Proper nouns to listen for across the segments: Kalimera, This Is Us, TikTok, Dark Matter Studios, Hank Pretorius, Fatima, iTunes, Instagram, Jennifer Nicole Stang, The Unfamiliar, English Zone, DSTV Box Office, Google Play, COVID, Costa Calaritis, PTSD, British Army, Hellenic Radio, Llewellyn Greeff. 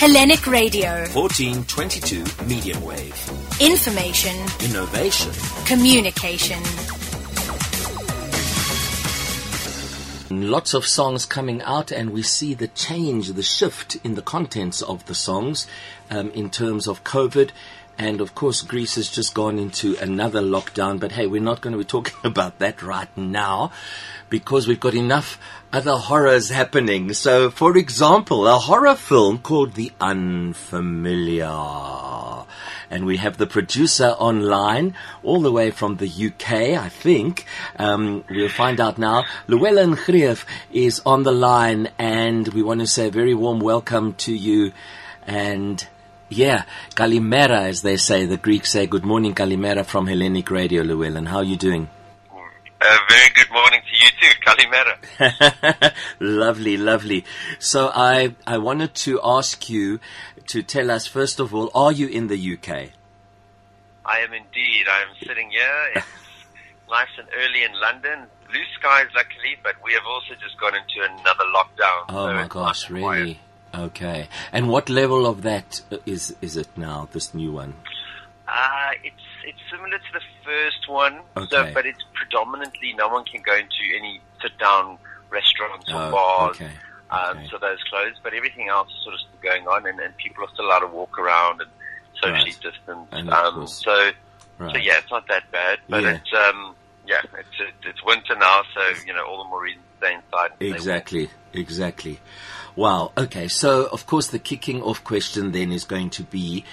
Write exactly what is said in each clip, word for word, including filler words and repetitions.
Hellenic Radio, fourteen twenty-two Medium Wave. Information, innovation, communication. Lots of songs coming out, and we see the change, the shift in the contents of the songs um, in terms of COVID. And, of course, Greece has just gone into another lockdown. But, hey, we're not going to be talking about that right now because we've got enough other horrors happening. So, for example, a horror film called The Unfamiliar. And we have the producer online all the way from the U K, I think. Um, we'll find out now. Llewellyn Greeff is on the line, and we want to say a very warm welcome to you. And... yeah, Kalimera, as they say, the Greeks say. Good morning, Kalimera, from Hellenic Radio, Llewellyn. How are you doing? Uh, very good morning to you too, Kalimera. Lovely, lovely. So I, I wanted to ask you to tell us, first of all, are you in the U K? I am indeed. I am sitting here. It's nice and early in London. Blue skies, luckily, but we have also just gone into another lockdown. Oh, so my gosh, really? Quiet. Okay. And what level of that is is it now, this new one? Uh, it's it's similar to the first one, okay. so, but it's predominantly no one can go into any sit-down restaurants or oh, bars, okay. Um, okay. so those closed. But everything else is sort of still going on, and, and people are still allowed to walk around and socially right. distant. And um, so, right. so, yeah, it's not that bad. But yeah. it's, um, yeah, it's, it's winter now, so, you know, all the more reason to stay inside. Exactly, exactly. Wow. Okay. So, of course, the kicking off question then is going to be,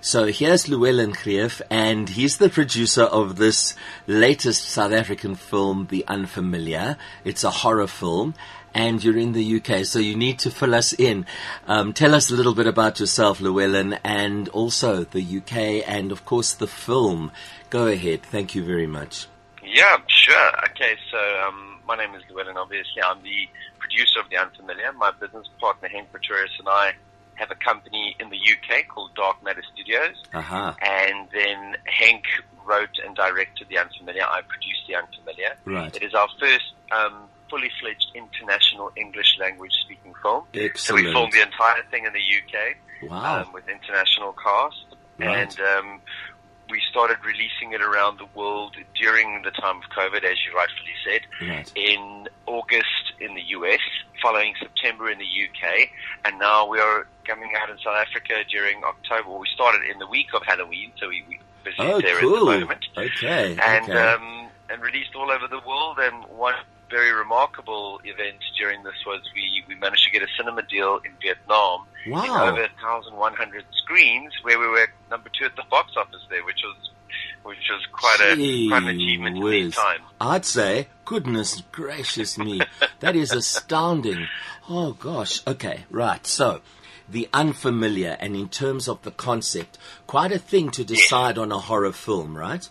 so here's Llewellyn Greeff, and he's the producer of this latest South African film, The Unfamiliar. It's a horror film, and you're in the U K, so you need to fill us in. Um, tell us a little bit about yourself, Llewellyn, and also the U K, and of course the film. Go ahead. Thank you very much. Yeah, sure. Okay. So, um, my name is Llewellyn, obviously. I'm the producer of The Unfamiliar. My business partner, Hank Pretorius, and I have a company in the U K called Dark Matter Studios. Uh-huh. And then Hank wrote and directed The Unfamiliar. I produced The Unfamiliar. Right. It is our first um, fully-fledged international English-language-speaking film. Excellent. So we filmed the entire thing in the U K. Wow. Um, with international cast. Right. And um, we started releasing it around the world during the time of COVID, as you rightfully said, right. in August in the U S, following September in the U K, and now we are coming out in South Africa during October. We started in the week of Halloween, so we, we busy oh, there cool. at the moment. Okay. And, okay. Um, and released all over the world, and one very remarkable event during this was we, we managed to get a cinema deal in Vietnam. Wow. In over one thousand one hundred screens, where we were number two at the box office there, which was which was quite, a, quite an achievement at the time. I'd say, goodness gracious me, that is astounding. Oh, gosh. Okay, right. So, The Unfamiliar, and in terms of the concept, quite a thing to decide yes. on a horror film, right?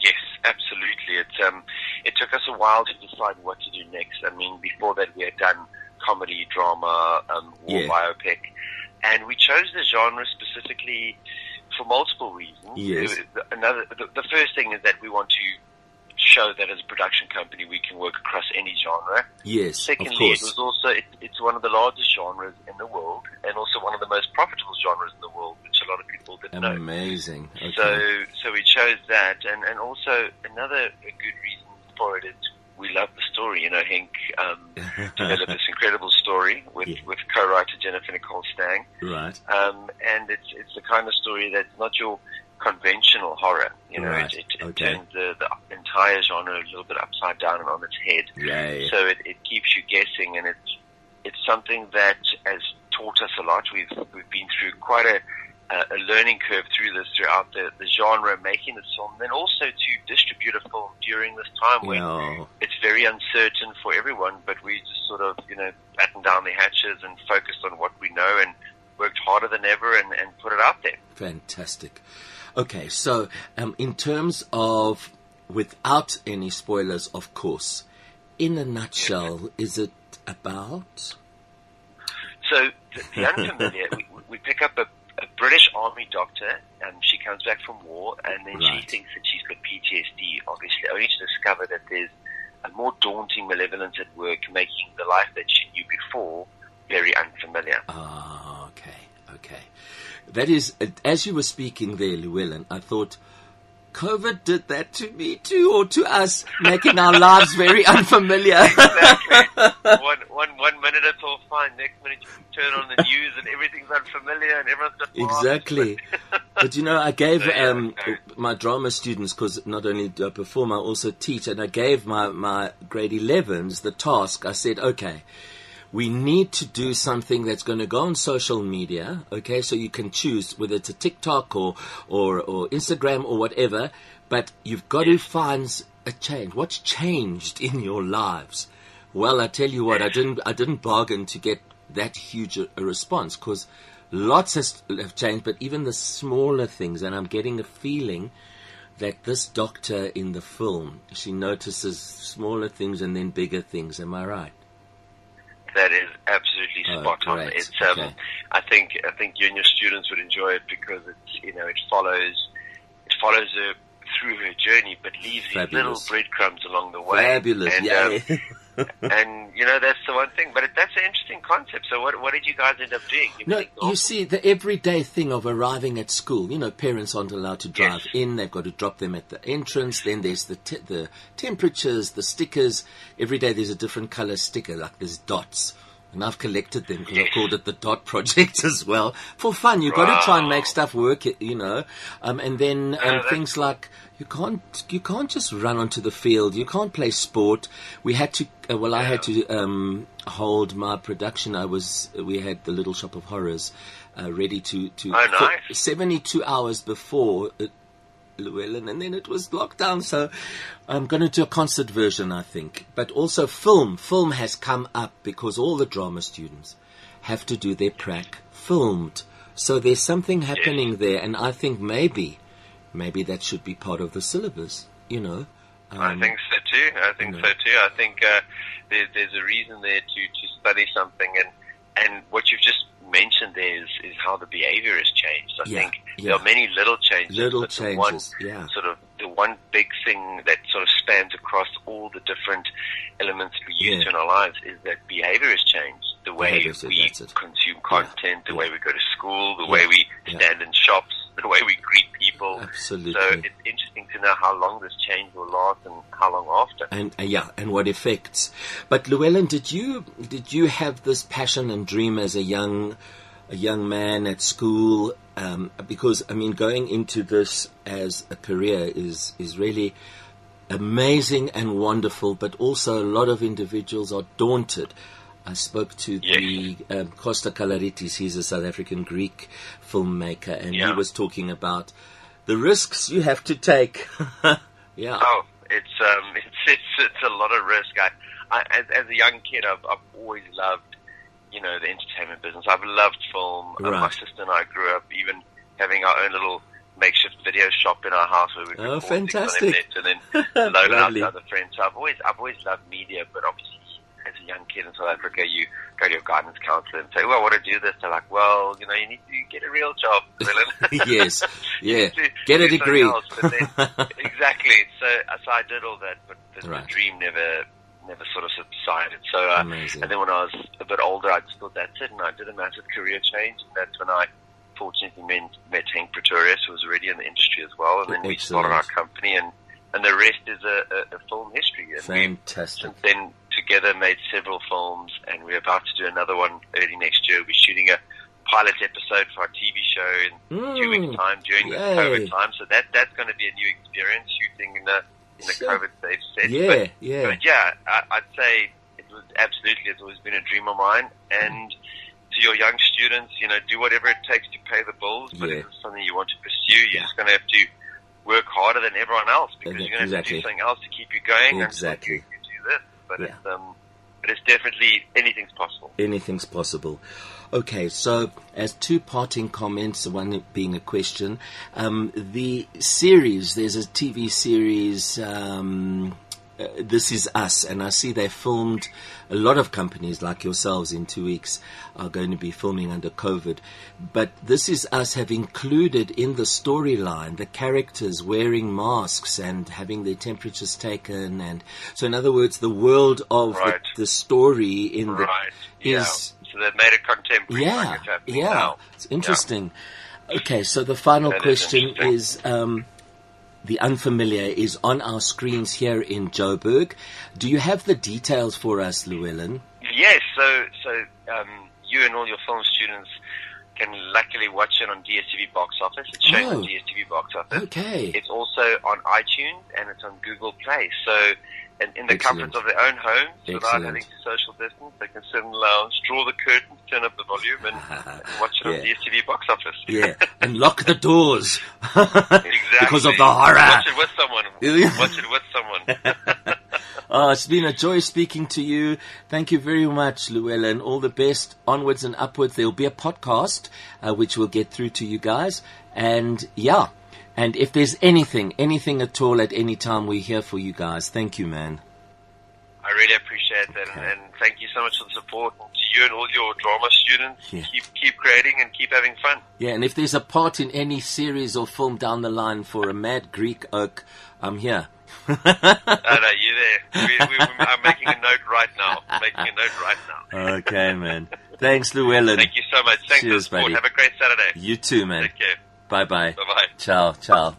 Yes, absolutely. It, um, it took us a while to decide what to do next. I mean, before that we had done comedy, drama, um, war yeah. biopic. And we chose the genre specifically for multiple reasons. Yes. Another, the, the first thing is that we want to show that as a production company we can work across any genre. Yes, secondly, of course. It was also, it, it's one of the largest genres in the world and also one of the most profitable genres in the world, which a lot of people didn't know. Amazing. Okay. So, so we chose that. And, and also another good reason for it is we love the story. You know, Hank um, developed this incredible story with, yeah. with co-writer Jennifer Nicole Stang. Right. Um, and it's it's the kind of story that's not your conventional horror. You know, right. it, it, okay. it turns the, the entire genre a little bit upside down and on its head. Yeah, yeah. So it, it keeps you guessing, and it's, it's something that has taught us a lot. We've, we've been through quite a... Uh, a learning curve through this, throughout the, the genre, making this film, then also to distribute a film during this time when no. it's very uncertain for everyone, but we just sort of, you know, battened down the hatches and focused on what we know and worked harder than ever and, and put it out there. Fantastic. Okay, so um, in terms of, without any spoilers, of course, in a nutshell, is it about? So, The, the Unfamiliar, we, we pick up a A British army doctor, and um, she comes back from war, and then right. she thinks that she's got P T S D, obviously, only to discover that there's a more daunting malevolence at work, making the life that she knew before very unfamiliar. Oh, okay. Okay. That is, as you were speaking there, Llewellyn, I thought, COVID did that to me too, or to us, making our lives very unfamiliar. Exactly. One, one, one minute it's all fine, next minute you turn on the news and everything's unfamiliar and everyone's got exactly. But you know, I gave so, yeah, um, okay. my drama students, because not only do I perform, I also teach, and I gave my, my grade elevens the task. I said, okay, we need to do something that's going to go on social media, okay? So you can choose whether it's a TikTok or, or, or Instagram or whatever, but you've got to find a change. What's changed in your lives? Well, I tell you what, I didn't, I didn't bargain to get that huge a response, because lots has, have changed, but even the smaller things, and I'm getting a feeling that this doctor in the film, she notices smaller things and then bigger things. Am I right? That is absolutely spot oh, on. It's, um, okay. I think I think you and your students would enjoy it because it's you know it follows it follows her through her journey, but leaves Fabulous. These little breadcrumbs along the way. Fabulous, and, yeah. Um, and you know that's the one thing. But it, that's an interesting concept. So what what did you guys end up doing? You no, think, oh. you see the everyday thing of arriving at school. You know, parents aren't allowed to drive yes. in. They've got to drop them at the entrance. Then there's the t- the temperatures, the stickers. Every day there's a different color sticker, like there's dots. And I've collected them because yes. I called it the Dot Project as well. For fun, you've wow. got to try and make stuff work, you know. Um, and then um, uh, things like you can't you can't just run onto the field. You can't play sport. We had to. Uh, well, I had to um, hold my production. I was. We had the Little Shop of Horrors uh, ready to to oh, nice. seventy-two hours before. It, Llewellyn, and then it was locked down, so I'm going to do a concert version, I think. But also film. Film has come up because all the drama students have to do their prac filmed. So there's something happening there, and I think maybe, maybe that should be part of the syllabus, you know. Um, I think so too. I think you know. so too. I think uh, there, there's a reason there to, to study something, and, and what you've just mentioned there is, is how the behavior has changed. I yeah, think yeah. there are many little changes. Little but changes, one, yeah. Sort of the one big thing that sort of spans across all the different elements we use yeah. in our lives is that behavior has changed. The way behavior, so we consume content, yeah, the yeah. way we go to school, the yeah, way we stand yeah. in shops, the way we greet people. Absolutely. So it's interesting to know how long this change will last and how long after. And uh, yeah, and what effects. But Llewellyn, did you did you have this passion and dream as a young a young man at school? Um, because I mean, going into this as a career is is really amazing and wonderful. But also, a lot of individuals are daunted. I spoke to the yes. um, Costa Calaritis. He's a South African Greek filmmaker, and yeah. he was talking about the risks you have to take. yeah. Oh, it's um, it's it's it's a lot of risk. I, I as, as a young kid, I've, I've always loved, you know, the entertainment business. I've loved film. Right. Uh, my sister and I grew up even having our own little makeshift video shop in our house where we oh, fantastic, and then load up to other friends. So I've always I've always loved media, but obviously. As a young kid in South Africa, you go to your guidance counselor and say, well, I want to do this. They're like, well, you know, you need to get a real job. yes, yeah, to, get a degree. Else, then, exactly. So, so I did all that, but the, right. the dream never never sort of subsided. So, uh, and then when I was a bit older, I just thought, that's it, and I did a massive career change, and that's when I fortunately met, met Hank Pretorius, who was already in the industry as well, and then Excellent. we started our company, and, and the rest is a, a, a film history. And Fantastic. We, then... together made several films, and we're about to do another one early next year. We're shooting a pilot episode for our T V show in mm, two weeks' time during yay. the COVID time, so that that's going to be a new experience, shooting in a, in a so, COVID safe set. Yeah, but, yeah. But yeah, I, I'd say it was absolutely, it's always been a dream of mine, and to your young students, you know, do whatever it takes to pay the bills, but yeah. if it's something you want to pursue, you're yeah. just going to have to work harder than everyone else, because you're going to exactly. have to do something else to keep you going. Exactly. And But, yeah. it's, um, but it's definitely anything's possible. Anything's possible. Okay, so as two parting comments, one being a question, um, the series, there's a T V series, um, uh, This Is Us, and I see they filmed a lot of companies like yourselves in two weeks are going to be filming under COVID. But This Is Us have included in the storyline the characters wearing masks and having their temperatures taken. And so in other words, the world of right. the, the story in right. the, is yeah. so they've made it contemporary. Yeah, like it's yeah. Now. It's interesting. Yeah. Okay, so the final that question is, is um, The Unfamiliar is on our screens here in Joburg. Do you have the details for us, Llewellyn? Yes, so so um, you and all your film students can luckily watch it on D S T V Box Office. It's shown on oh. D S T V Box Office. Okay. It's also on iTunes and it's on Google Play. So in, in the Excellent. comfort of their own homes, Excellent. without having to social distance, they can sit in the lounge, draw the curtains, turn up the volume, and, and watch it yeah. on D S T V Box Office. Yeah, and lock the doors. Exactly. Because of the horror. Watch it with someone. Watch it with someone. Oh, it's been a joy speaking to you. Thank you very much, Llewellyn. All the best onwards and upwards. There'll be a podcast uh, which will get through to you guys. And yeah, and if there's anything, anything at all at any time, we're here for you guys. Thank you, man. I really appreciate that. Okay. And, and thank you so much for the support. To you and all your drama students, yeah. keep, keep creating and keep having fun. Yeah, and if there's a part in any series or film down the line for a mad Greek oak, I'm here. Oh, no, you're there. We, we, we, I'm making a note right now. I'm making a note right now. Okay, man. Thanks, Llewellyn. Thank you so much. Thanks Cheers, for the support. Buddy. Have a great Saturday. You too, man. Take care. Bye-bye. Bye-bye. Ciao, ciao.